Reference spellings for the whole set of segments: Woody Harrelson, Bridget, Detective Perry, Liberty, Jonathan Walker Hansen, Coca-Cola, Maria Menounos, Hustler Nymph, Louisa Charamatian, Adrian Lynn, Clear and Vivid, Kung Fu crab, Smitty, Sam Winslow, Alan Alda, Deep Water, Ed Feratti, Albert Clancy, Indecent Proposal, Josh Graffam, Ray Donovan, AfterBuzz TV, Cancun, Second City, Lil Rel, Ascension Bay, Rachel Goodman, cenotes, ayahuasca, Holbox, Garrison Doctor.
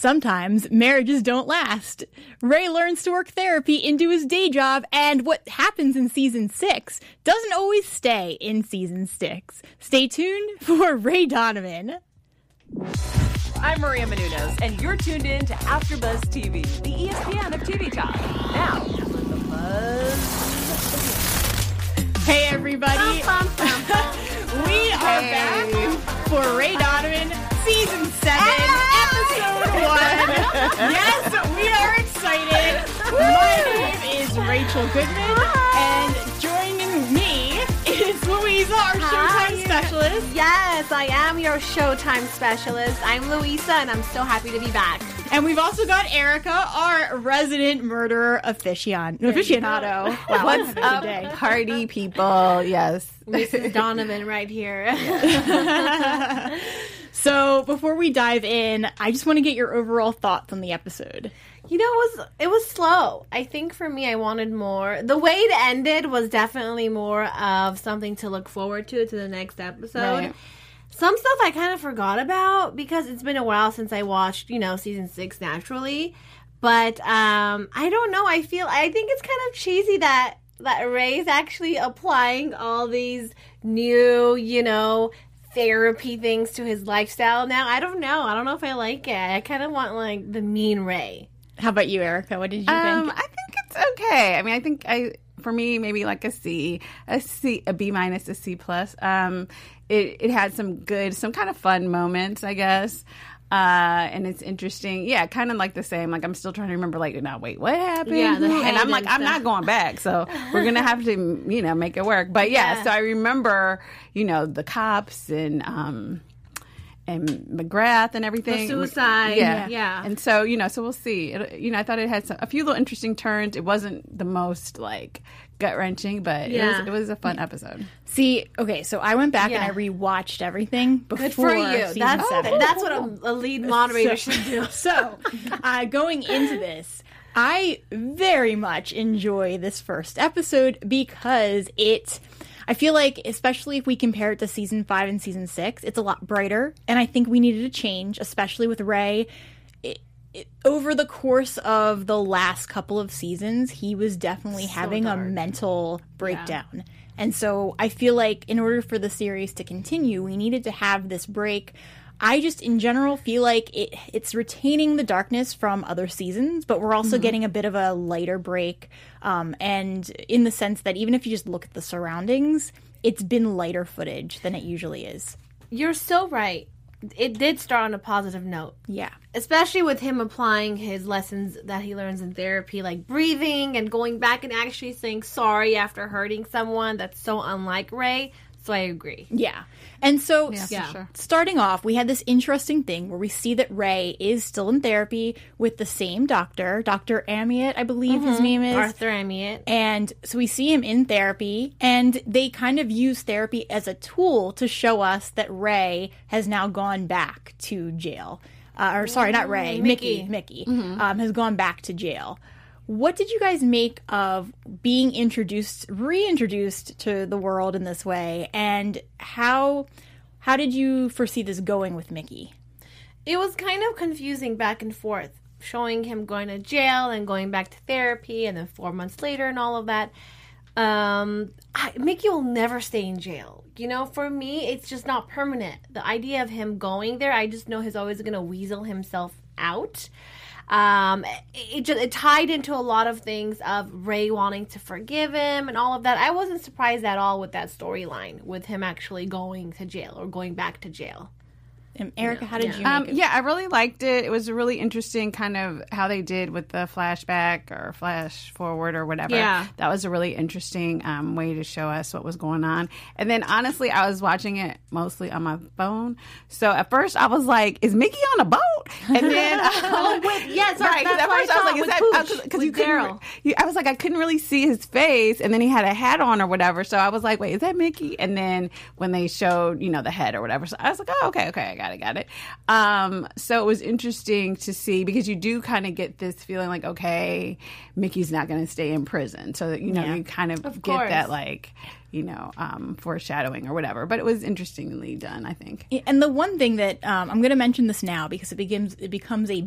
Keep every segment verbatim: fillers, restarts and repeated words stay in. Sometimes marriages don't last. Ray learns to work therapy into his day job, and what happens in season six doesn't always stay in season six. Stay tuned for Ray Donovan. I'm Maria Menounos, and you're tuned in to AfterBuzz T V, the E S P N of T V talk. Now, the buzz. Hey, everybody. Bum, bum, bum, bum. We are hey. back for Ray Donovan, season seven, hey. episode one. Yes, we are excited. My name is Rachel Goodman, and joining me is Louisa, our Hi. Showtime specialist. Yes, I am your Showtime specialist. I'm Louisa, and I'm so happy to be back. And we've also got Erica, our resident murderer aficion- aficionado. Wow. What's up, today? Party people? Yes. Missus Donovan right here. Yeah. So before we dive in, I just want to get your overall thoughts on the episode. You know, it was it was slow. I think for me, I wanted more. The way it ended was definitely more of something to look forward to, to the next episode. Right. Some stuff I kind of forgot about because it's been a while since I watched, you know, season six naturally. But um, I don't know. I feel, I think it's kind of cheesy that, that Ray's actually applying all these new, you know, therapy things to his lifestyle now. I don't know. I don't know if I like it. I kind of want, like, the mean Ray. How about you, Erica? What did you um, think? I think it's okay. I mean, I think I, for me, maybe like a C, a C, a B minus, a C plus. Um, it it had some good, some kind of fun moments, I guess. Uh, and it's interesting. Yeah, kind of like the same. Like, I'm still trying to remember, like, now, wait, what happened? Yeah, the and I'm like, stuff. I'm not going back. So we're going to have to, you know, make it work. But yeah, yeah, so I remember, you know, the cops and, um, and McGrath and everything. The suicide. Yeah. yeah. And so, you know, so we'll see. It, you know, I thought it had some, a few little interesting turns. It wasn't the most, like, gut-wrenching, but yeah. it was it was a fun episode. See, okay, so I went back yeah. and I rewatched everything before Good for you. season that's, seven. Oh, that's what a, a lead moderator so, should do. So, uh, going into this, I very much enjoy this first episode because it... I feel like, especially if we compare it to season five and season six, it's a lot brighter. And I think we needed a change, especially with Ray. It, it, over the course of the last couple of seasons, he was definitely so having dark. a mental breakdown. Yeah. And so I feel like in order for the series to continue, we needed to have this break. I just, in general, feel like it it's retaining the darkness from other seasons, but we're also mm-hmm. getting a bit of a lighter break, um, and in the sense that even if you just look at the surroundings, it's been lighter footage than it usually is. You're so right. It did start on a positive note. Yeah. Especially with him applying his lessons that he learns in therapy, like breathing and going back and actually saying sorry after hurting someone. That's so unlike Ray. So I agree. Yeah. And so yeah, yeah. Sure. starting off, we had this interesting thing where we see that Ray is still in therapy with the same doctor, Dr. Amiot, I believe mm-hmm. his name is. Arthur Amiot. And so we see him in therapy, and they kind of use therapy as a tool to show us that Ray has now gone back to jail. Uh, or sorry, not Ray. Mickey. Mickey, Mickey mm-hmm. um, has gone back to jail. What did you guys make of being introduced, reintroduced to the world in this way? And how how did you foresee this going with Mickey? It was kind of confusing back and forth, showing him going to jail and going back to therapy and then four months later and all of that. Um, I, Mickey will never stay in jail. You know, for me, it's just not permanent. The idea of him going there, I just know he's always going to weasel himself out. Um, it, it, it tied into a lot of things of Ray wanting to forgive him and all of that. I wasn't surprised at all with that storyline, with him actually going to jail or going back to jail. And Erica, how did yeah. you make um, it? Yeah, I really liked it. It was a really interesting kind of how they did with the flashback or flash forward or whatever. Yeah. That was a really interesting um, way to show us what was going on. And then, honestly, I was watching it mostly on my phone. So, at first, I was like, is Mickey on a boat? And then... Um, oh, with, yes, right. Because at first, I, I was like, is that... Because you couldn't... You, I was like, I couldn't really see his face. And then he had a hat on or whatever. So, I was like, wait, is that Mickey? And then, when they showed, you know, the head or whatever. So, I was like, oh, okay, okay. I got it. Um, so it was interesting to see because you do kind of get this feeling like, okay, Mickey's not going to stay in prison. So, that, you know, yeah. you kind of, of get course. that like, you know, um, foreshadowing or whatever. But it was interestingly done, I think. And the one thing that um, I'm going to mention this now because it becomes, it becomes a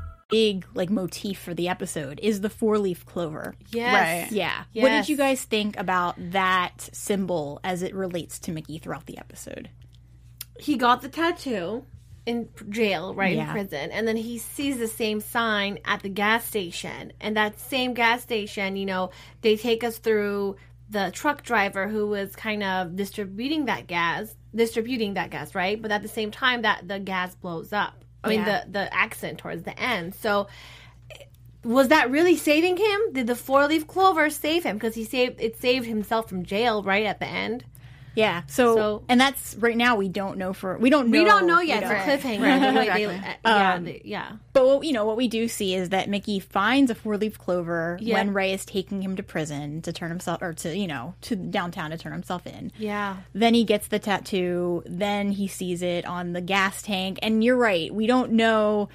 Big like motif for the episode is the four-leaf clover. Yes. Right. Yeah. Yes. What did you guys think about that symbol as it relates to Mickey throughout the episode? He got the tattoo in jail, right, yeah. in prison, and then he sees the same sign at the gas station. And that same gas station, you know, they take us through the truck driver who was kind of distributing that gas, distributing that gas, right? But at the same time, that the gas blows up. I mean, yeah. the, the accent towards the end. So, was that really saving him? Did the four-leaf clover save him? Because he saved it saved himself from jail, right, at the end? Yeah. So, so and that's, right now, we don't know for, we don't know. We don't know yet. It's a cliffhanger. Right. The way exactly. they, uh, yeah, um, they, yeah. But, you know, what we do see is that Mickey finds a four-leaf clover yeah. when Ray is taking him to prison to turn himself, or to, you know, to downtown to turn himself in. Yeah. Then he gets the tattoo. Then he sees it on the gas tank. And you're right. We don't know.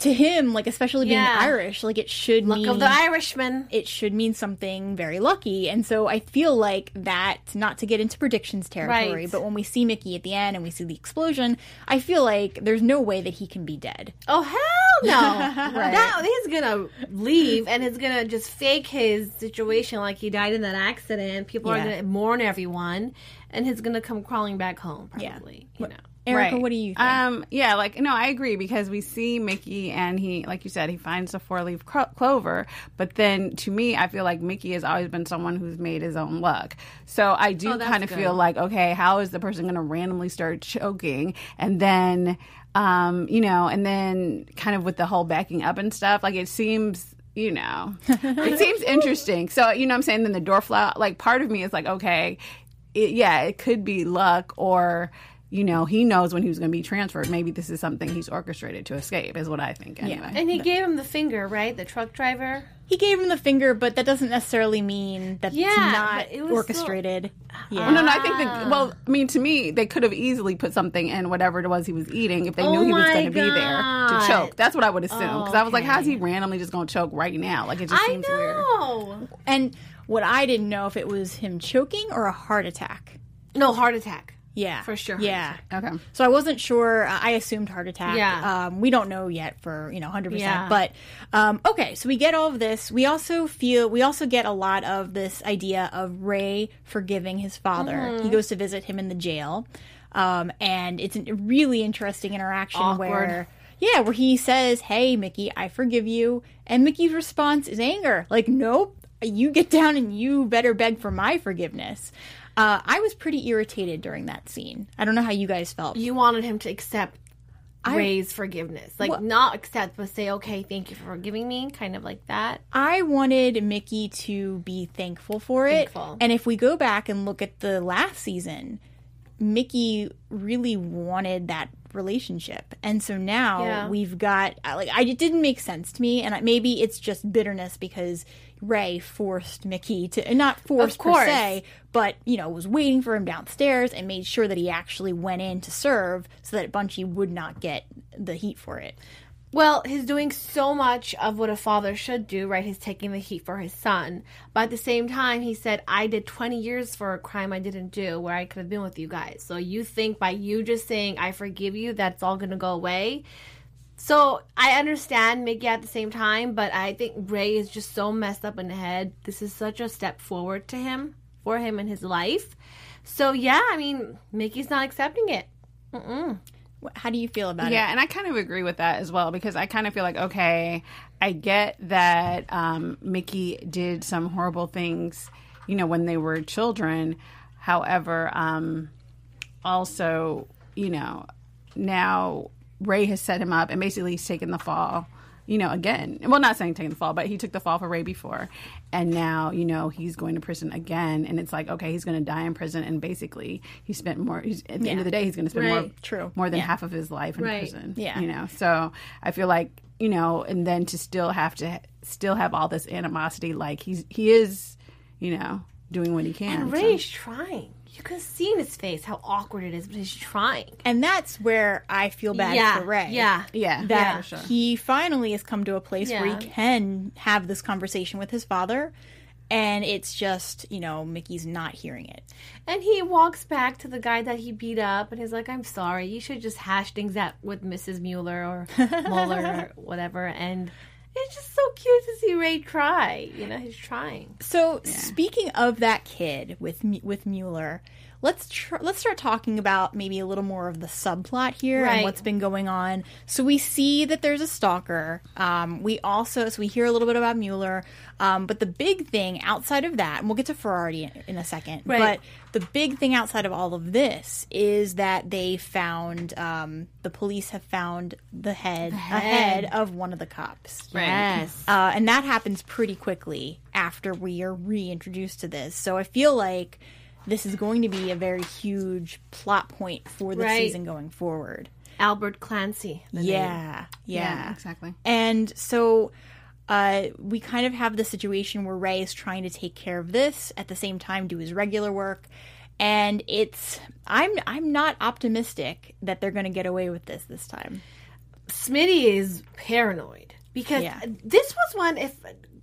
To him, like, especially being yeah. Irish, like, it should Luck mean... Luck of the Irishman. It should mean something very lucky. And so I feel like that, not to get into predictions territory, right. but when we see Mickey at the end and we see the explosion, I feel like there's no way that he can be dead. Oh, hell no! right. Now he's gonna leave, and he's gonna just fake his situation like he died in that accident. People yeah. are gonna mourn everyone, and he's gonna come crawling back home, probably, yeah. you know. Erica, right. what do you think? Um, yeah, like, no, I agree, because we see Mickey and he, like you said, he finds the four-leaf cro- clover, but then, to me, I feel like Mickey has always been someone who's made his own luck. So I do oh, kind of feel like, okay, how is the person going to randomly start choking, and then, um, you know, and then kind of with the whole backing up and stuff, like, it seems... You know, it seems interesting. So, you know what I'm saying? Then the door fly, like, part of me is like, okay, it, yeah, it could be luck, or, you know, he knows when he was going to be transferred. Maybe this is something he's orchestrated to escape, is what I think. Anyway. Yeah. And he but, gave him the finger, right? The truck driver? He gave him the finger, but that doesn't necessarily mean that yeah, it's not it orchestrated. Still... Yeah. Oh, no, no, I think that, well, I mean, to me, they could have easily put something in whatever it was he was eating if they oh knew he was going to be there to choke. That's what I would assume. Because oh, okay. I was like, how's he randomly just going to choke right now? Like, it just I seems know. Weird. And what I didn't know if it was him choking or a heart attack. No, heart attack. Yeah. For sure. Yeah. Okay. So I wasn't sure. Uh, I assumed heart attack. Yeah. Um, we don't know yet for, you know, one hundred percent. Yeah. But, um, okay, so we get all of this. We also feel, we also get a lot of this idea of Ray forgiving his father. Mm-hmm. He goes to visit him in the jail. Um, and it's a really interesting interaction Awkward. where... Yeah, where he says, hey, Mickey, I forgive you. And Mickey's response is anger. Like, nope, you get down and you better beg for my forgiveness. Uh, I was pretty irritated during that scene. I don't know how you guys felt. You wanted him to accept I, Ray's forgiveness. Like, well, not accept, but say, okay, thank you for forgiving me, kind of like that. I wanted Mickey to be thankful for it. Thankful. And if we go back and look at the last season, Mickey really wanted that relationship. And so now yeah. we've got, like, I, it didn't make sense to me. And maybe it's just bitterness because Ray forced Mickey to, not forced per se, but, you know, was waiting for him downstairs and made sure that he actually went in to serve so that Bunchy would not get the heat for it. Well, he's doing so much of what a father should do, right? He's taking the heat for his son. But at the same time, he said, I did twenty years for a crime I didn't do where I could have been with you guys. So you think by you just saying, I forgive you, that's all going to go away? So I understand Mickey at the same time, but I think Ray is just so messed up in the head. This is such a step forward to him, for him in his life. So, yeah, I mean, Mickey's not accepting it. Mm-mm. How do you feel about yeah, it? Yeah, and I kind of agree with that as well, because I kind of feel like, okay, I get that um, Mickey did some horrible things, you know, when they were children. However, um, also, you know, now Ray has set him up and basically he's taken the fall, you know, again. Well, not saying taking the fall, but he took the fall for Ray before. And now, you know, he's going to prison again. And it's like, okay, he's going to die in prison. And basically, he spent more, he's, at the yeah. end of the day, he's going to spend right. more, True. more than yeah. half of his life in right. prison. Yeah. You know, so I feel like you know, and then to still have to still have all this animosity. Like he's he is, you know, doing what he can. And Ray's so. trying. You could see in his face how awkward it is, but he's trying. And that's where I feel bad yeah, for Ray. Yeah, yeah. That yeah, for sure. He finally has come to a place yeah. where he can have this conversation with his father, and it's just, you know, Mickey's not hearing it. And he walks back to the guy that he beat up, and he's like, I'm sorry, you should just hash things out with Missus Mueller or Mueller or whatever, and... It's just so cute to see Ray try. You know, he's trying. So, yeah. Speaking of that kid with with Mueller, let's tr- let's start talking about maybe a little more of the subplot here right. and what's been going on. So we see that there's a stalker. Um, we also so we hear a little bit about Mueller, um, but the big thing outside of that, and we'll get to Ferrari in, in a second. Right. But the big thing outside of all of this is that they found um, the police have found the head the head. ahead of one of the cops. Right. Yes, uh, and that happens pretty quickly after we are reintroduced to this. So I feel like this is going to be a very huge plot point for the right. season going forward. Albert Clancy. The yeah, yeah, yeah, exactly. And so uh, we kind of have the situation where Ray is trying to take care of this at the same time, do his regular work. And it's I'm I'm not optimistic that they're going to get away with this this time. Smitty is paranoid. Because yeah. this was one, if,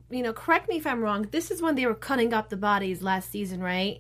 you know, correct me if I'm wrong, this is when they were cutting up the bodies last season, right?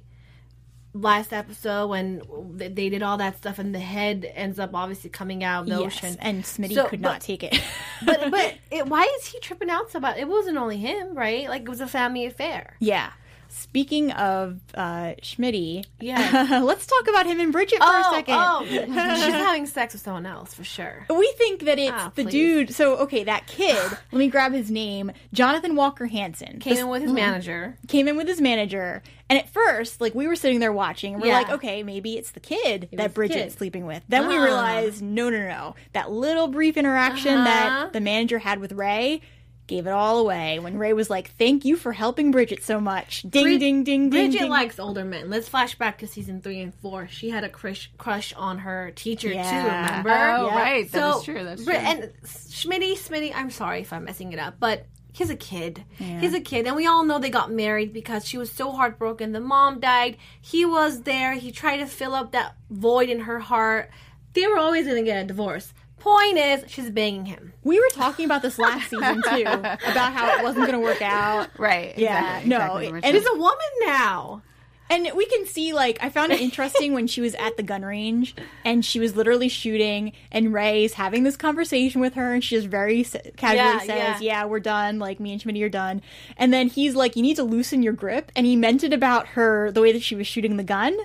Last episode when they did all that stuff and the head ends up obviously coming out of the yes, ocean. And Smitty so, could but, not take it. but but it, why is he tripping out so bad? It wasn't only him, right? Like, it was a family affair. Yeah. Speaking of uh, Smitty, yeah. let's talk about him and Bridget oh, for a second. Oh, she's having sex with someone else, for sure. We think that it's oh, the please. dude. So, okay, that kid, let me grab his name, Jonathan Walker Hansen. Came the, in with his manager. Came in with his manager. And at first, like, we were sitting there watching, and we're yeah. like, okay, maybe it's the kid it that Bridget's sleeping with. Then uh-huh. we realized, no, no, no. That little brief interaction uh-huh. that the manager had with Ray gave it all away when Ray was like, thank you for helping Bridget so much. Ding, Brid- ding, ding, Bridget ding. Bridget likes older men. Let's flash back to season three and four. She had a crush, crush on her teacher, yeah. too, remember? Oh, yeah. right. That so, was true. That's true. And Smitty, Smitty, I'm sorry if I'm messing it up, but he's a kid. Yeah. He's a kid. And we all know they got married because she was so heartbroken. The mom died. He was there. He tried to fill up that void in her heart. They were always going to get a divorce. Point is, she's banging him. We were talking about this last season, too, about how it wasn't going to work out. Right. Yeah. Exactly, no. Exactly. And she's a woman now. And we can see, like, I found it interesting when she was at the gun range, and she was literally shooting, and Ray's having this conversation with her, and she just very casually yeah, says, yeah. yeah, we're done, like, me and Smitty are done. And then he's like, you need to loosen your grip, and he meant it about her, the way that she was shooting the gun.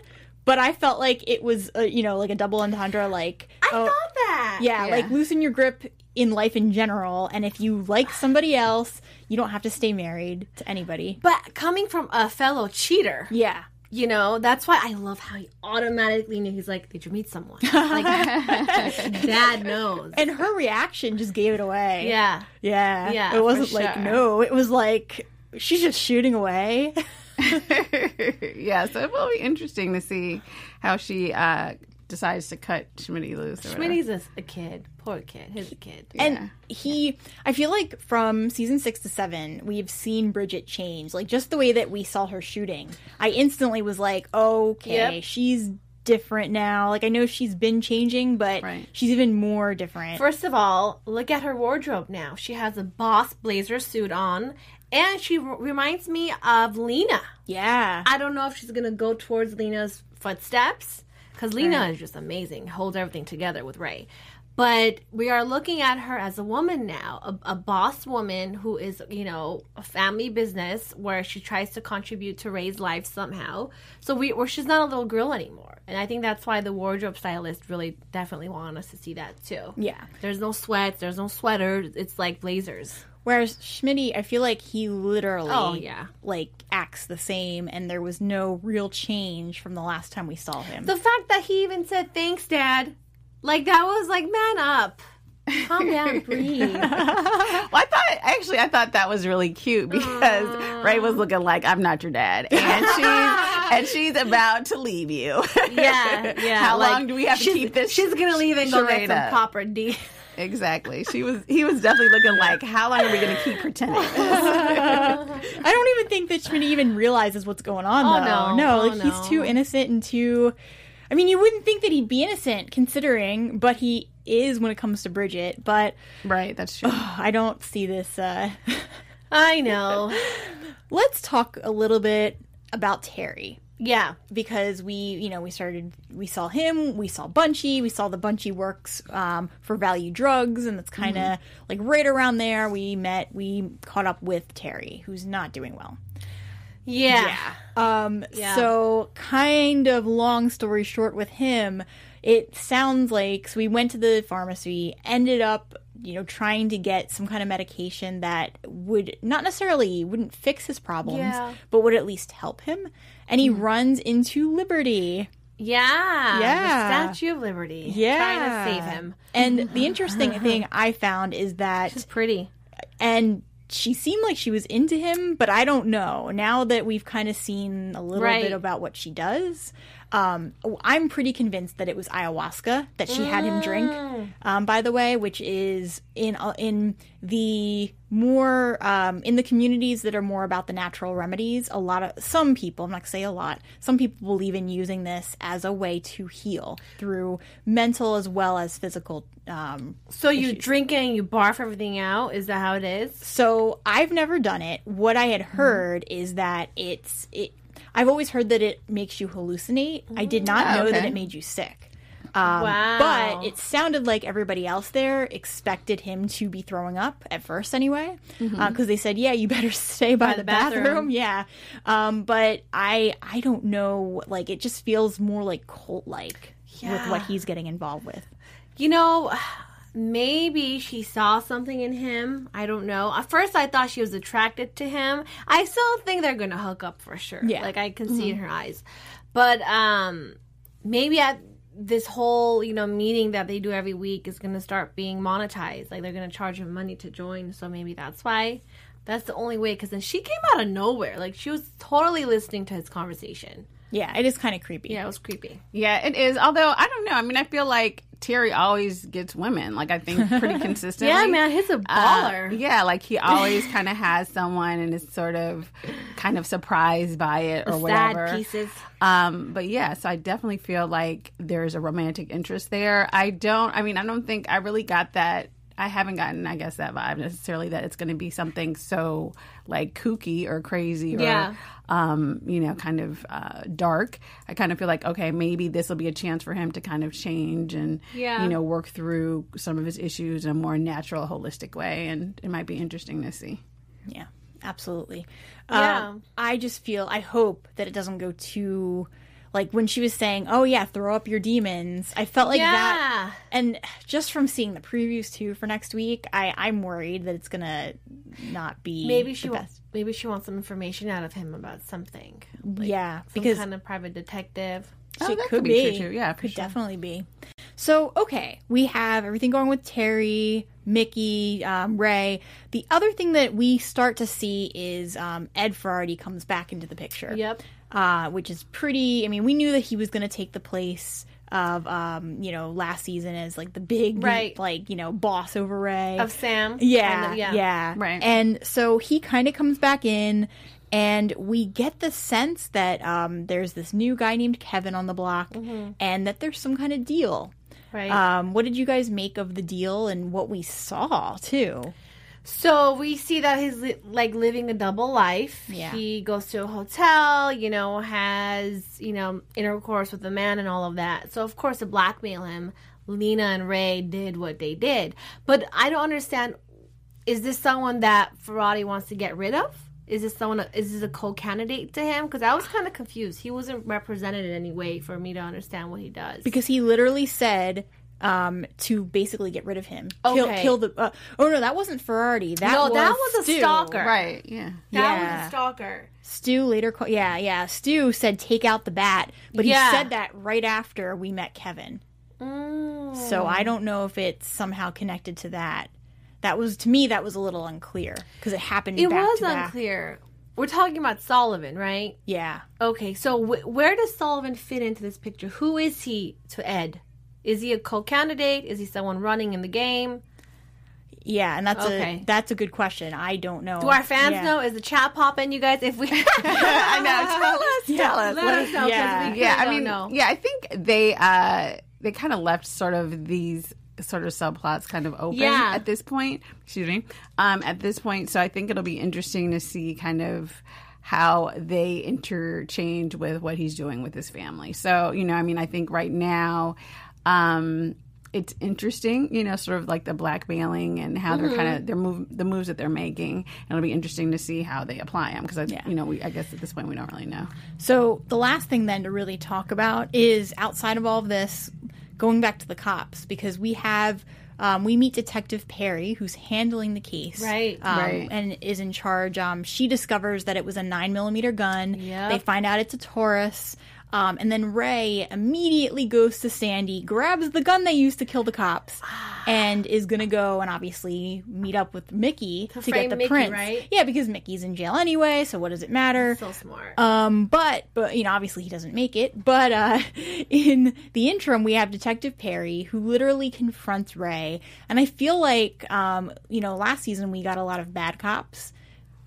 But I felt like it was, uh, you know, like a double entendre, like... I oh, thought that! Yeah, yeah, like, loosen your grip in life in general, and if you like somebody else, you don't have to stay married to anybody. But coming from a fellow cheater... Yeah. You know, that's why I love how he automatically knew. He's like, did you meet someone? Like, Dad knows. And her reaction just gave it away. Yeah. Yeah. Yeah, it wasn't like, sure. no, it was like, she's just shooting away. Yeah, so it will be interesting to see how she uh, decides to cut Smitty loose. Smitty's a, a kid. Poor kid. He's a kid. Yeah. And he, I feel like from season six to seven, we've seen Bridget change. Like, just the way that we saw her shooting, I instantly was like, okay, yep. she's different now. Like, I know she's been changing, but right. she's even more different. First of all, look at her wardrobe now. She has a boss blazer suit on. And she r- reminds me of Lena. Yeah. I don't know if she's going to go towards Lena's footsteps, because Lena right. is just amazing, holds everything together with Ray. But we are looking at her as a woman now, a, a boss woman who is, you know, a family business where she tries to contribute to Ray's life somehow. So we, or she's not a little girl anymore. And I think that's why the wardrobe stylist really definitely wanted us to see that, too. Yeah. There's no sweats. There's no sweaters. It's like blazers. Whereas Smitty, I feel like he literally, oh, yeah. like, acts the same, and there was no real change from the last time we saw him. The fact that he even said, thanks, Dad, like, that was like, man up. Calm down, breathe. Well, I thought, actually, I thought that was really cute, because uh... Ray was looking like, I'm not your dad, and she's... And she's about to leave you. Yeah, yeah. How like, long do we have to keep this? She's going to leave and go get some Pop or D. Exactly. She was. He was definitely looking like, how long are we going to keep pretending this? I don't even think that Smitty even realizes what's going on, oh, though. No, no, oh, like, no. He's too innocent and too... I mean, you wouldn't think that he'd be innocent, considering, but he is when it comes to Bridget, but... Right, that's true. Oh, I don't see this... Uh... I know. Let's talk a little bit about Terry. Yeah. Because we, you know, we started, we saw him, we saw Bunchy, we saw the Bunchy works um, for value drugs, and that's kind of, mm-hmm. like, right around there we met, we caught up with Terry, who's not doing well. Yeah. yeah. Um. Yeah. So, kind of long story short with him, it sounds like, so we went to the pharmacy, ended up, you know, trying to get some kind of medication that would not necessarily, wouldn't fix his problems, yeah. but would at least help him. And he mm. runs into Liberty. Yeah. Yeah. The Statue of Liberty. Yeah. Trying to save him. And the interesting thing I found is that... She's pretty. And... She seemed like she was into him, but I don't know. Now that we've kind of seen a little right. bit about what she does, um, I'm pretty convinced that it was ayahuasca that she mm. had him drink, um, by the way, which is in uh, in the more um, in the communities that are more about the natural remedies. A lot of some people, I'm not gonna say a lot, some people believe in using this as a way to heal through mental as well as physical. Um, so you issues. drink it and you barf everything out? Is that how it is? So I've never done it. What I had heard mm. is that it's it. I've always heard that it makes you hallucinate. Mm. I did not oh, know okay. that it made you sick. Um, wow. But it sounded like everybody else there expected him to be throwing up at first anyway, because mm-hmm. uh, they said, yeah, you better stay by, by the, the bathroom. bathroom. Yeah. Um, but I I don't know. Like, it just feels more like cult-like yeah. with what he's getting involved with. You know, maybe she saw something in him. I don't know. At first, I thought she was attracted to him. I still think they're going to hook up for sure. Yeah. Like, I can mm-hmm. see in her eyes. But um, maybe at this whole, you know, meeting that they do every week is going to start being monetized. Like, they're going to charge him money to join. So maybe that's why. That's the only way. Because then she came out of nowhere. Like, she was totally listening to his conversation. Yeah, it is kind of creepy. Yeah, it was creepy. Yeah, it is. Although, I don't know. I mean, I feel like Terry always gets women, like, I think pretty consistently. Yeah, man, he's a baller. Uh, yeah, like, he always kind of has someone and is sort of kind of surprised by it or the whatever. Sad pieces. Um, but, yeah, so I definitely feel like there's a romantic interest there. I don't, I mean, I don't think I really got that. I haven't gotten, I guess, that vibe necessarily that it's going to be something so, like, kooky or crazy or, yeah. um, you know, kind of uh, dark. I kind of feel like, okay, maybe this will be a chance for him to kind of change and, yeah. you know, work through some of his issues in a more natural, holistic way. And it might be interesting to see. Yeah, absolutely. Yeah. Um, I just feel, I hope that it doesn't go too... Like, when she was saying, oh, yeah, throw up your demons, I felt like yeah. that. And just from seeing the previews, too, for next week, I, I'm worried that it's going to not be maybe she the best. Wants, maybe she wants some information out of him about something. Like yeah. Some because, kind of private detective. Oh, she that could, could be. be. True, too. Yeah, could sure. definitely be. So, okay, we have everything going with Terry, Mickey, um, Ray. The other thing that we start to see is um, Ed Feratti comes back into the picture. Yep. Uh, which is pretty, I mean, we knew that he was going to take the place of, um, you know, last season as, like, the big, right. like, you know, boss over Ray. Of Sam. Yeah, the, yeah. yeah. Right. And so he kind of comes back in, and we get the sense that um, there's this new guy named Kevin on the block, mm-hmm. and that there's some kind of deal. Right. Um, what did you guys make of the deal and what we saw, too? So we see that he's, li- like, living a double life. Yeah. He goes to a hotel, you know, has, you know, intercourse with a man and all of that. So, of course, to blackmail him, Lena and Ray did what they did. But I don't understand, is this someone that Feratti wants to get rid of? Is this someone, is this a co-candidate to him? Because I was kind of confused. He wasn't represented in any way for me to understand what he does. Because he literally said... Um, to basically get rid of him, okay. kill, kill the. Uh, oh no, that wasn't Feratti. That no, was that was Stu. a stalker, right? Yeah, that yeah. was a stalker. Stu later, call, yeah, yeah. Stu said, "Take out the bat," but yeah. he said that right after we met Kevin. Mm. So I don't know if it's somehow connected to that. That was to me, that was a little unclear because it happened. It back was to unclear. That. We're talking about Sullivan, right? Yeah. Okay, so w- where does Sullivan fit into this picture? Who is he to Ed? Is he a co-candidate? Is he someone running in the game? Yeah, and that's okay. a that's a good question. I don't know. Do our fans yeah. know? Is the chat popping, you guys? If we, I know. Tell us. Tell yeah, us. Let what us know. Yeah, we yeah I mean, know. yeah. I think they uh, they kind of left sort of these sort of subplots kind of open yeah. at this point. Excuse me. Um, at this point, so I think it'll be interesting to see kind of how they interchange with what he's doing with his family. So you know, I mean, I think right now. Um, It's interesting, you know, sort of like the blackmailing and how mm-hmm. they're kind of they're move the moves that they're making. And it'll be interesting to see how they apply them because, yeah. you know, we, I guess at this point we don't really know. So the last thing then to really talk about is outside of all of this, going back to the cops, because we have um, we meet Detective Perry, who's handling the case, right, um, right. and is in charge. Um, she discovers that it was a nine millimeter gun. Yep. They find out it's a Taurus. Um, and then Ray immediately goes to Sandy, grabs the gun they used to kill the cops, and is going to go and obviously meet up with Mickey to, to get the Mickey, prints. Right? Yeah, because Mickey's in jail anyway, so what does it matter? That's so smart. Um, but, but, you know, obviously he doesn't make it. But uh, in the interim, we have Detective Perry, who literally confronts Ray. And I feel like, um, you know, last season we got a lot of bad cops.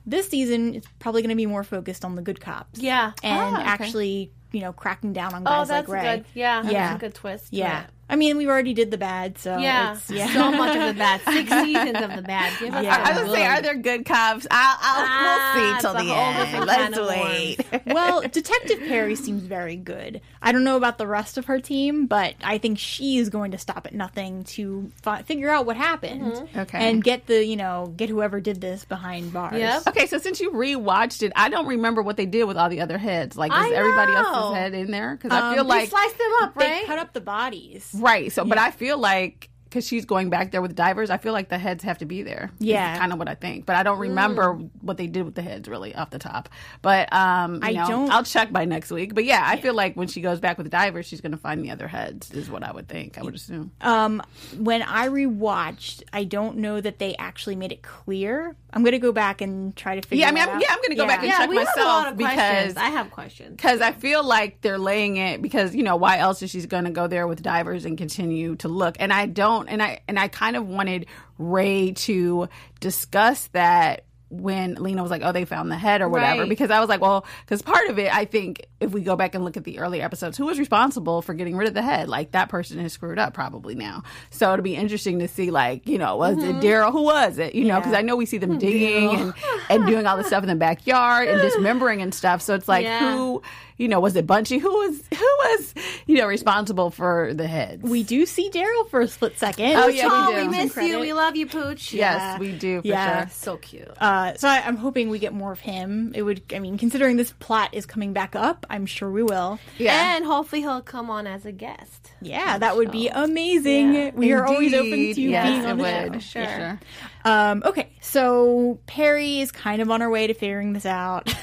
This season, it's probably going to be more focused on the good cops. Yeah. And ah, okay. actually... you know, cracking down on guys oh, that's like Ray. Good. Yeah, yeah. That's a good twist. Yeah. It. I mean, we already did the bad, so yeah. it's... Yeah. So much of the bad. Six seasons of the bad. Give us yeah. I was going to say, are there good cops? I'll, I'll, ah, we'll see till the end. Let's wait. Well, Detective Perry seems very good. I don't know about the rest of her team, but I think she is going to stop at nothing to fi- figure out what happened. Mm-hmm. Okay. And get the, you know, get whoever did this behind bars. Yep. Okay, so since you rewatched it, I don't remember what they did with all the other heads. Like, is everybody else's head in there? Because um, I feel like... They sliced them up, right? They cut up the bodies. Right. So, yeah. But I feel like, because she's going back there with divers, I feel like the heads have to be there. Yeah. Kind of what I think. But I don't remember mm. what they did with the heads, really, off the top. But, um, you I know, don't... I'll check by next week. But, yeah, I yeah. feel like when she goes back with the divers, she's going to find the other heads, is what I would think. I would assume. Um, when I rewatched, I don't know that they actually made it clear. I'm going to go back and try to figure yeah, I mean, it I'm, out. Yeah, I'm going to go yeah. back and yeah, check we myself. Have a lot of because questions. I have questions. Because I feel like they're laying it because, you know, why else is she going to go there with divers and continue to look? And I don't, and I and I kind of wanted Ray to discuss that when Lena was like, oh, they found the head or whatever. Right. Because I was like, well, because part of it, I think, if we go back and look at the earlier episodes, who was responsible for getting rid of the head? Like, that person is screwed up probably now. So it'll be interesting to see, like, you know, was mm-hmm. it Daryl? Who was it? You yeah. know, because I know we see them digging and, and doing all this stuff in the backyard and dismembering and stuff. So it's like, yeah. who... You know, was it Bunchy? Who was, who was you know, responsible for the heads? We do see Daryl for a split second. Oh, yeah, oh, we do. We miss you. We love you, Pooch. Yeah. Yes, we do, for yeah. sure. So cute. Uh, so I, I'm hoping we get more of him. It would, I mean, considering this plot is coming back up, I'm sure we will. Yeah. And hopefully he'll come on as a guest. Yeah, that show. would be amazing. Yeah. We Indeed. are always open to yes, being on the would. show. Sure. Yeah. sure. Um, okay, so Perry is kind of on her way to figuring this out.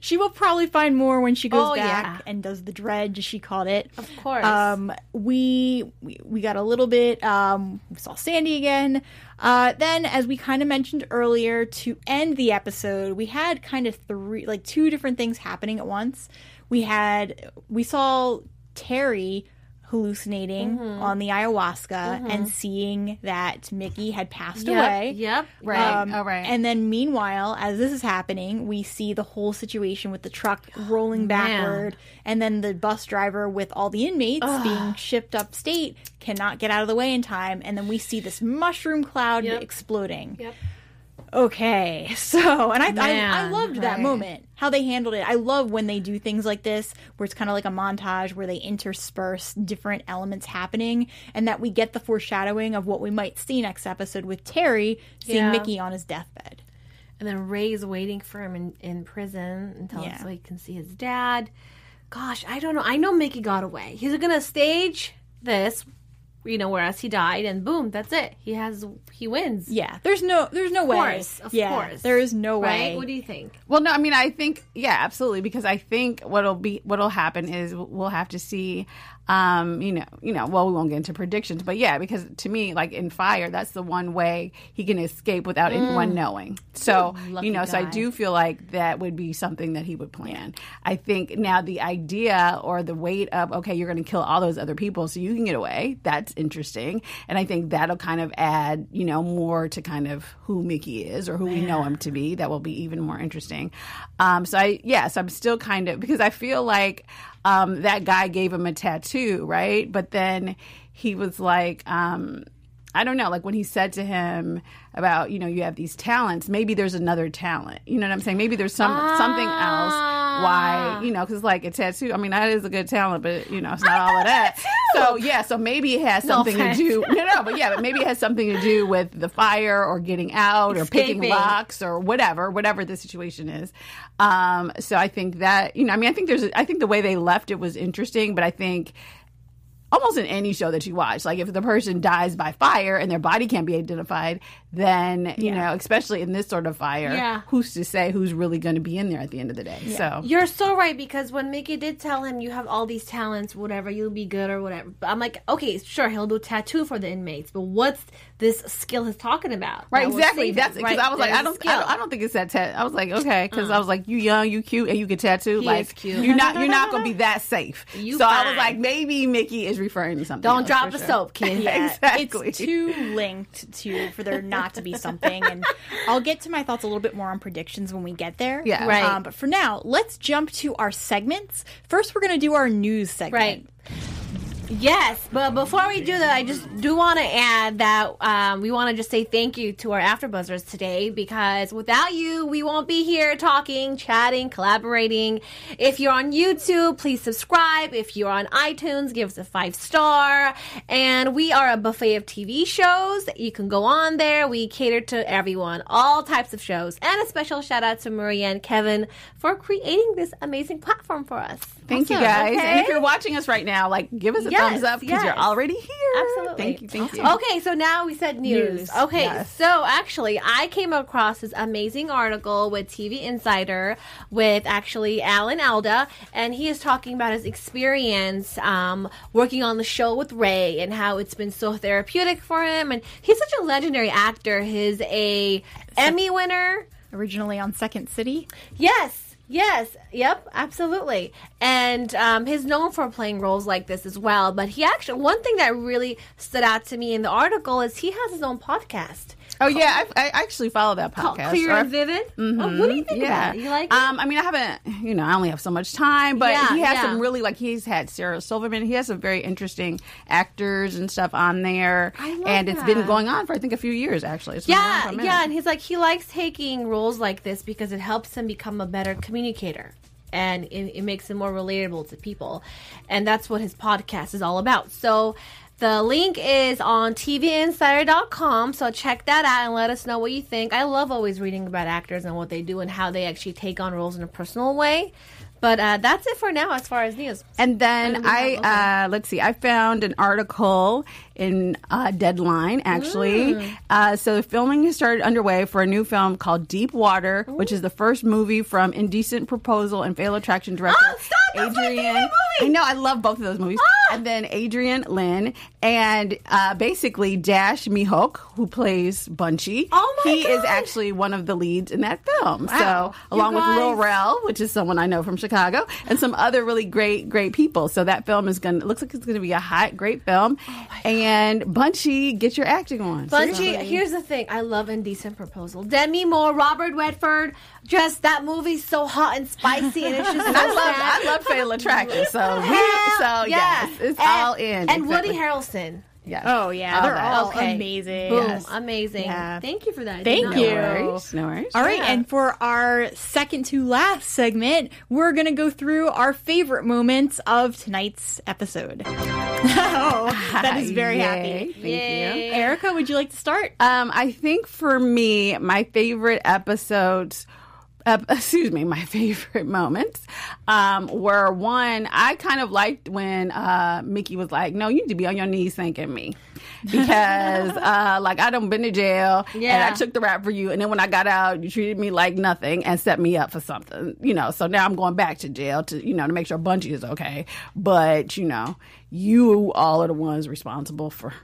She will probably find more when she goes oh, back yeah. and does the dredge, as she called it. Of course. Um, we, we we got a little bit. Um, we saw Sandy again. Uh, then, as we kind of mentioned earlier, to end the episode, we had kind of three, like two different things happening at once. We had we saw Terry hallucinating mm-hmm. on the ayahuasca mm-hmm. and seeing that Mickey had passed yep, away. Yep. Right. Um, oh, right. And then meanwhile, as this is happening, we see the whole situation with the truck rolling backward Man. and then the bus driver with all the inmates Ugh. being shipped upstate cannot get out of the way in time. And then we see this mushroom cloud yep. exploding. Yep. Okay, so, and I Man, I, I loved right. that moment, how they handled it. I love when they do things like this, where it's kind of like a montage where they intersperse different elements happening, and that we get the foreshadowing of what we might see next episode with Terry seeing yeah. Mickey on his deathbed. And then Ray's waiting for him in, in prison until yeah. so he can see his dad. Gosh, I don't know. I know Mickey got away. He's going to stage this, you know, whereas he died, and boom, that's it. He has, he wins. Yeah, there's no, there's no way. Of course, of yeah, course, there is no way. Right? What do you think? Well, no, I mean, I think, yeah, absolutely, because I think what'll be, what'll happen is we'll have to see Um, you know, you know. Well, we won't get into predictions, but yeah, because to me, like in Fire, that's the one way he can escape without mm. anyone knowing. So you know, guy. so I do feel like that would be something that he would plan. I think now the idea or the weight of okay, you're going to kill all those other people so you can get away. That's interesting, and I think that'll kind of add you know more to kind of who Mickey is or who Man. we know him to be. That will be even more interesting. Um, so I yes, yeah, so I'm still kind of because I feel like. Um, that guy gave him a tattoo, right? But then he was like, um, I don't know, like when he said to him about, you know, you have these talents, maybe there's another talent. You know what I'm saying? Maybe there's some ah. something else why, you know, because like a tattoo, I mean, that is a good talent, but, you know, it's not I all of that. that so, yeah, so maybe it has something no to do, no, no, but yeah, but maybe it has something to do with the fire or getting out or Escaping. picking locks or whatever, whatever the situation is. Um, so I think that, you know, I mean, I think there's, I think the way they left it was interesting, but I think almost in any show that you watch, like if the person dies by fire and their body can't be identified, then, you yeah. know, especially in this sort of fire, yeah. who's to say who's really going to be in there at the end of the day? Yeah. So you're so right, because when Mickey did tell him you have all these talents, whatever, you'll be good or whatever. But I'm like, okay, sure, he'll do tattoo for the inmates, but what's this skill he's talking about? Right, that exactly. That's because right? I was There's like, I don't, I don't, I don't think it's that. Ta- I was like, okay, because uh. I was like, you young, you cute, and you can tattoo. He like, is cute. You're not, you're not going to be that safe. You so fine. I was like, maybe Mickey is referring to something. Don't else, drop the sure. soap, kid. Yeah, exactly. It's too linked to for there not to be something. And I'll get to my thoughts a little bit more on predictions when we get there. Yeah, right. Um, but for now, let's jump to our segments. First, we're going to do our news segment. Right. Yes, but before we do that, I just do want to add that um, we want to just say thank you to our AfterBuzzers today, because without you, we won't be here talking, chatting, collaborating. If you're on YouTube, please subscribe. If you're on iTunes, give us a five star. And we are a buffet of T V shows. You can go on there. We cater to everyone, all types of shows. And a special shout out to Maria and Kevin for creating this amazing platform for us. Thank awesome. you, guys. Okay. And if you're watching us right now, like, give us a yes, thumbs up because yes. you're already here. Absolutely. Thank you. Thank awesome. you. Okay, so now we said news. news. Okay, yes. so actually, I came across this amazing article with T V Insider with actually Alan Alda, and he is talking about his experience um, working on the show with Ray and how it's been so therapeutic for him. And he's such a legendary actor. He's a Emmy winner. Originally on Second City. Yes. Yes, yep, absolutely. And um, he's known for playing roles like this as well. But he actually, one thing that really stood out to me in the article is he has his own podcast. Oh, called, yeah, I, I actually follow that podcast. Clear and Vivid? Mm-hmm. Oh, what do you think yeah. about it? You like it? Um, I mean, I haven't, you know, I only have so much time, but yeah, he has yeah. some really, like, he's had Sarah Silverman. He has some very interesting actors and stuff on there. I love And that. It's been going on for, I think, a few years, actually. It's yeah, yeah, and he's like, he likes taking roles like this because it helps him become a better comedian. Communicator, and it, it makes him more relatable to people, and that's what his podcast is all about. So the link is on T V Insider dot com, so check that out and let us know what you think. I love always reading about actors and what they do and how they actually take on roles in a personal way. But uh, that's it for now as far as news. And then I, uh, let's see, I found an article in uh, Deadline, actually. Mm. Uh, so filming has started underway for a new film called Deep Water, Ooh. which is the first movie from Indecent Proposal and Fatal Attraction director. Oh, stop! That's Adrian. My favorite movie! I know, I love both of those movies. Ah! And then Adrian Lynn and uh, basically Dash Mihok, who plays Bunchy. Oh my He God. is actually one of the leads in that film. Wow. So you along guys. with Lil Rel, which is someone I know from Chicago. Chicago and some other really great, great people. So that film is going to, looks like it's going to be a hot, great film. Oh and Bunchy, get your acting on. Bunchy, so. Here's the thing. I love Indecent Proposal. Demi Moore, Robert Redford, just that movie's so hot and spicy and it's just and so I love, sad. I love Fatal Attraction. So, so yeah. yes, it's and, all in. And exactly. Woody Harrelson. Yes. Oh, yeah. They're all okay. amazing. Boom. Yes. Amazing. Yeah. Thank you for that. Thank you. No worries. No worries. All right. Yeah. And for our second to last segment, we're going to go through our favorite moments of tonight's episode. Oh, that is very Yay. happy. Thank Yay. you. Erica, would you like to start? Um, I think for me, my favorite episodes Uh, excuse me, my favorite moments um, were, one, I kind of liked when uh, Mickey was like, no, you need to be on your knees thanking me. Because, uh, like, I done been to jail, yeah. and I took the rap for you, and then when I got out, you treated me like nothing and set me up for something. You know, so now I'm going back to jail to, you know, to make sure Bunchy is okay. But, you know, you all are the ones responsible for,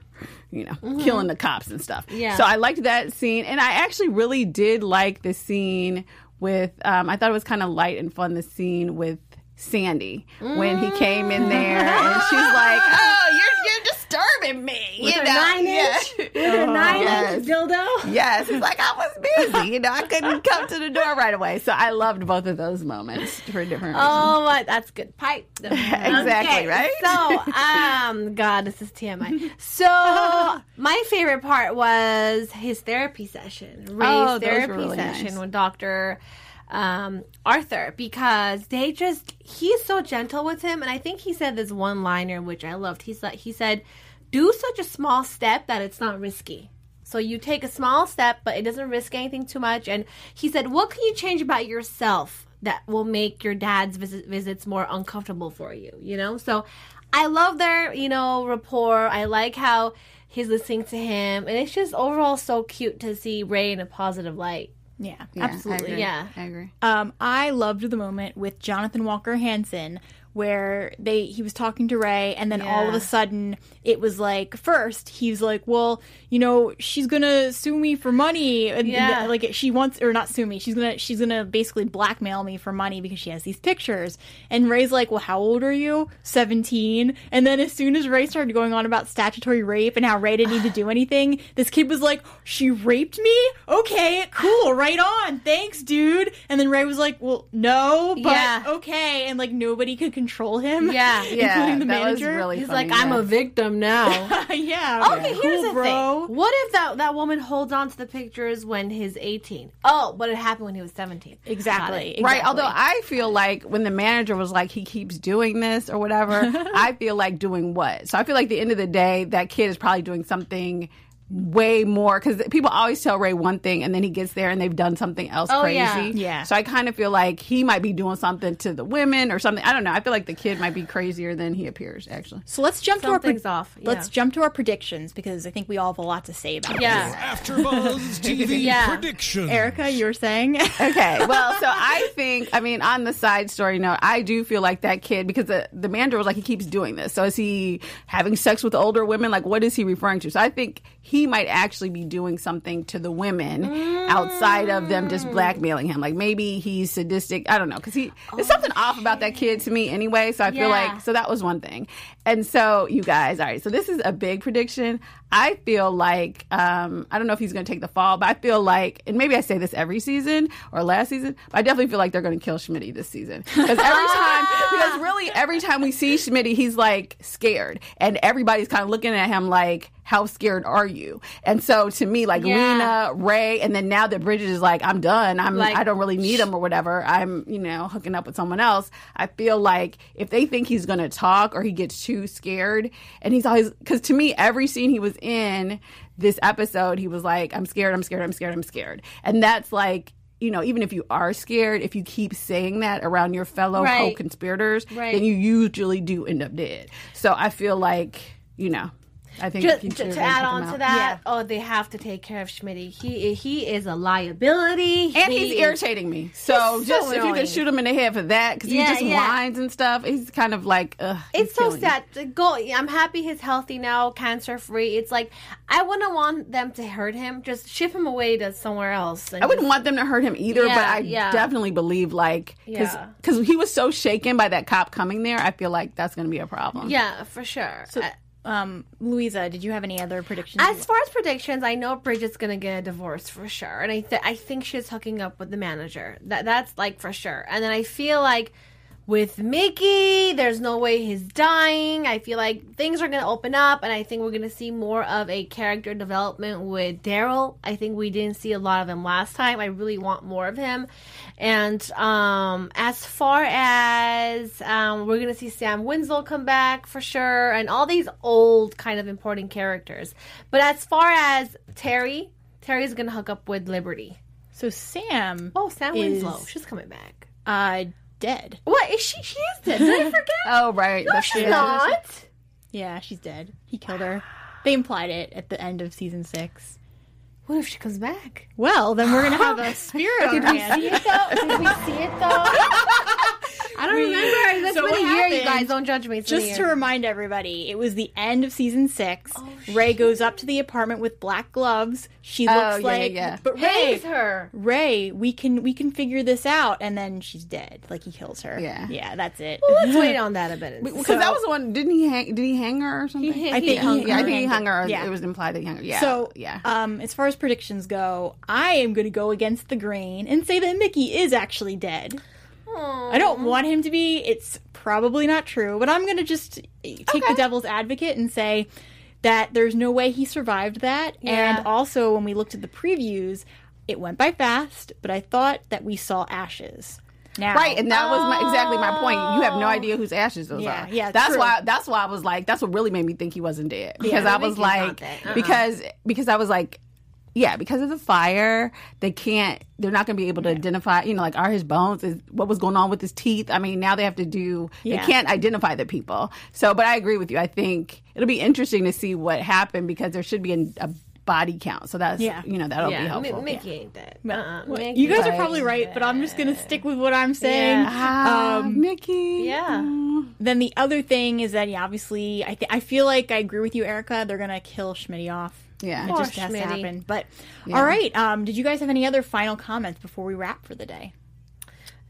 you know, mm-hmm. killing the cops and stuff. Yeah. So I liked that scene. And I actually really did like the scene with, um, I thought it was kind of light and fun, the scene with Sandy, mm. when he came in there, and she's like, oh, you're you're disturbing me. With you her know? nine-inch? Yeah. With her nine-inch oh, dildo? Yes, it's like, I was busy. You know, I couldn't come to the door right away. So I loved both of those moments for different reasons. Oh, that's good pipe. Exactly, okay. Right? So, um, God, this is T M I. So, my favorite part was his therapy session. Ray's oh, therapy really session nice. With Doctor Um, Arthur, because they just, he's so gentle with him. And I think he said this one liner, which I loved. He said, he said, do such a small step that it's not risky. So you take a small step, but it doesn't risk anything too much. And he said, what can you change about yourself that will make your dad's visit, visits more uncomfortable for you? You know, so I love their, you know, rapport. I like how he's listening to him, and it's just overall so cute to see Ray in a positive light. Yeah, yeah, absolutely. I agree. Yeah, I agree. Um, I loved the moment with Jonathan Walker Hansen where they he was talking to Ray, and then yeah. all of a sudden it was like, first he's like, well, you know, she's gonna sue me for money, and yeah. th- like she wants or not sue me, she's gonna she's gonna basically blackmail me for money because she has these pictures. And Ray's like, well, how old are you? Seventeen. And then as soon as Ray started going on about statutory rape and how Ray didn't need to do anything, this kid was like, she raped me? Okay, cool, right on, thanks, dude. And then Ray was like, well, no, but yeah. okay, and like nobody could control him. Yeah, yeah. Including the manager. Really He's funny, like, I'm yeah. a victim now. yeah. Okay, yeah. here's cool, the bro. thing. What if that, that woman holds on to the pictures when he's eighteen? Oh, but it happened when he was seventeen. Exactly. exactly. Right, although I feel like when the manager was like, he keeps doing this or whatever, I feel like doing what? So I feel like at the end of the day, that kid is probably doing something way more, because people always tell Ray one thing and then he gets there and they've done something else oh, crazy. Yeah. yeah. So I kind of feel like he might be doing something to the women or something. I don't know. I feel like the kid might be crazier than he appears, actually. So let's jump Some to our pre- off. Yeah. Let's jump to our predictions, because I think we all have a lot to say about yeah. this. AfterBuzz T V yeah. predictions. Erica, you were saying? Okay. Well, so I think, I mean, on the side story note, I do feel like that kid, because the, the manager was like, he keeps doing this. So is he having sex with older women? Like, what is he referring to? So I think he He might actually be doing something to the women mm. outside of them just blackmailing him. Like, maybe he's sadistic. I don't know. Because he oh, there's something shit. off about that kid to me anyway. So I yeah. feel like, so that was one thing. And so, you guys, all right. So this is a big prediction. I feel like, um, I don't know if he's going to take the fall, but I feel like, and maybe I say this every season or last season, but I definitely feel like they're going to kill Smitty this season. Because every time, because really every time we see Smitty, he's like scared. And everybody's kind of looking at him like, how scared are you? And so to me, like yeah. Lena, Ray, and then now that Bridget is like, I'm done. I'm like, I don't really need him or whatever. I'm, you know, hooking up with someone else. I feel like if they think he's going to talk or he gets too scared, and he's always, because to me, every scene he was in this episode, he was like, I'm scared, I'm scared, I'm scared, I'm scared. And that's like, you know, even if you are scared, if you keep saying that around your fellow right. co-conspirators, right. then you usually do end up dead. So I feel like, you know. I think just, to, to add on to that, yeah. oh, they have to take care of Smitty. He he is a liability, and he he's is, irritating me. So just so if you could shoot him in the head for that, because yeah, he just yeah. whines and stuff. He's kind of like, ugh, it's so sad. Go. I'm happy he's healthy now, cancer free. It's like, I wouldn't want them to hurt him. Just ship him away to somewhere else. I wouldn't just, want them to hurt him either. Yeah, but I yeah. definitely believe like because yeah. he was so shaken by that cop coming there. I feel like that's going to be a problem. Yeah, for sure. So, I, Um, Louisa, did you have any other predictions? As far as predictions, I know Bridget's going to get a divorce for sure. And I th- I think she's hooking up with the manager. That That's, like, for sure. And then I feel like with Mickey, there's no way he's dying. I feel like things are going to open up, and I think we're going to see more of a character development with Daryl. I think we didn't see a lot of him last time. I really want more of him. And um, as far as um, we're going to see Sam Winslow come back for sure, and all these old kind of important characters. But as far as Terry, Terry's going to hook up with Liberty. So Sam. Oh, Sam is, Winslow. She's coming back. Uh, dead. What is she? She is dead. Did I forget? Oh, right. No, no she's she not. Is. Yeah, she's dead. He killed her. They implied it at the end of season six. What if she comes back? Well, then we're gonna have a spirit. Did we see it though? Did we see it though? I don't we, remember. That's so been a year, you guys. Don't judge me. It's just to remind everybody, it was the end of season six. Oh, Ray shit. goes up to the apartment with black gloves. She looks oh, yeah, like, yeah. but Ray, her. Ray, we can we can figure this out. And then she's dead. Like he kills her. Yeah, yeah. That's it. Well, let's wait on that a bit. Because so, that was the one. Didn't he hang? Did he hang her or something? He, he, I think. He hung, he, yeah, I think he hung her. Yeah. It was implied that he hung her. Yeah. So yeah. Um, as far as predictions go, I am going to go against the grain and say that Mickey is actually dead. I don't want him to be. It's probably not true, but I'm going to just take okay. the devil's advocate and say that there's no way he survived that. Yeah. And also, when we looked at the previews, it went by fast, but I thought that we saw ashes. Now. Right, and that oh. was my, exactly my point. You have no idea whose ashes those yeah, are. Yeah, that's true. why. That's why I was like. That's what really made me think he wasn't dead because yeah, I was like, uh-uh. because because I was like. Yeah, because of the fire, they can't, they're not going to be able to yeah. identify, you know, like, are his bones, is, what was going on with his teeth? I mean, now they have to do, yeah. they can't identify the people. So, but I agree with you. I think it'll be interesting to see what happened because there should be a, a body count. So that's, yeah. you know, that'll yeah. be helpful. M- Mickey yeah. ain't that. Uh-uh. Mickey you guys are probably right, but I'm just going to stick with what I'm saying. Yeah. Um, Mickey. Yeah. Mm. Then the other thing is that, yeah, obviously, I, th- I feel like I agree with you, Erica. They're going to kill Smitty off. Yeah, it just has to happen. But yeah. all right, um, did you guys have any other final comments before we wrap for the day?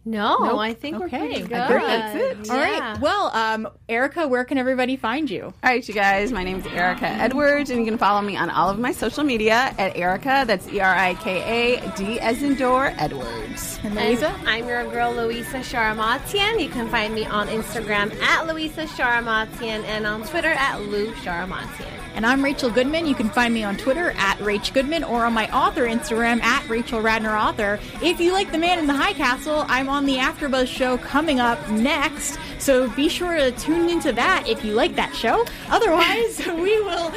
No, nope. I think okay. we're pretty good. I think that's it. Yeah. All right, well, um, Erica, where can everybody find you? All right, you guys, my name is Erica Edwards, and you can follow me on all of my social media at Erica. That's E R I K A, D as in door, Edwards. And Louisa? And I'm your girl, Louisa Charamatian. You can find me on Instagram at Louisa Charamatian and on Twitter at Lou Charamatian. And I'm Rachel Goodman. You can find me on Twitter at Rach Goodman or on my author Instagram at Rachel Radner Author. If you like The Man in the High Castle, I'm on the AfterBuzz show coming up next, so be sure to tune into that if you like that show. Otherwise, we will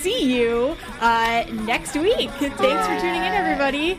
see you uh, next week. Thanks for tuning in, everybody.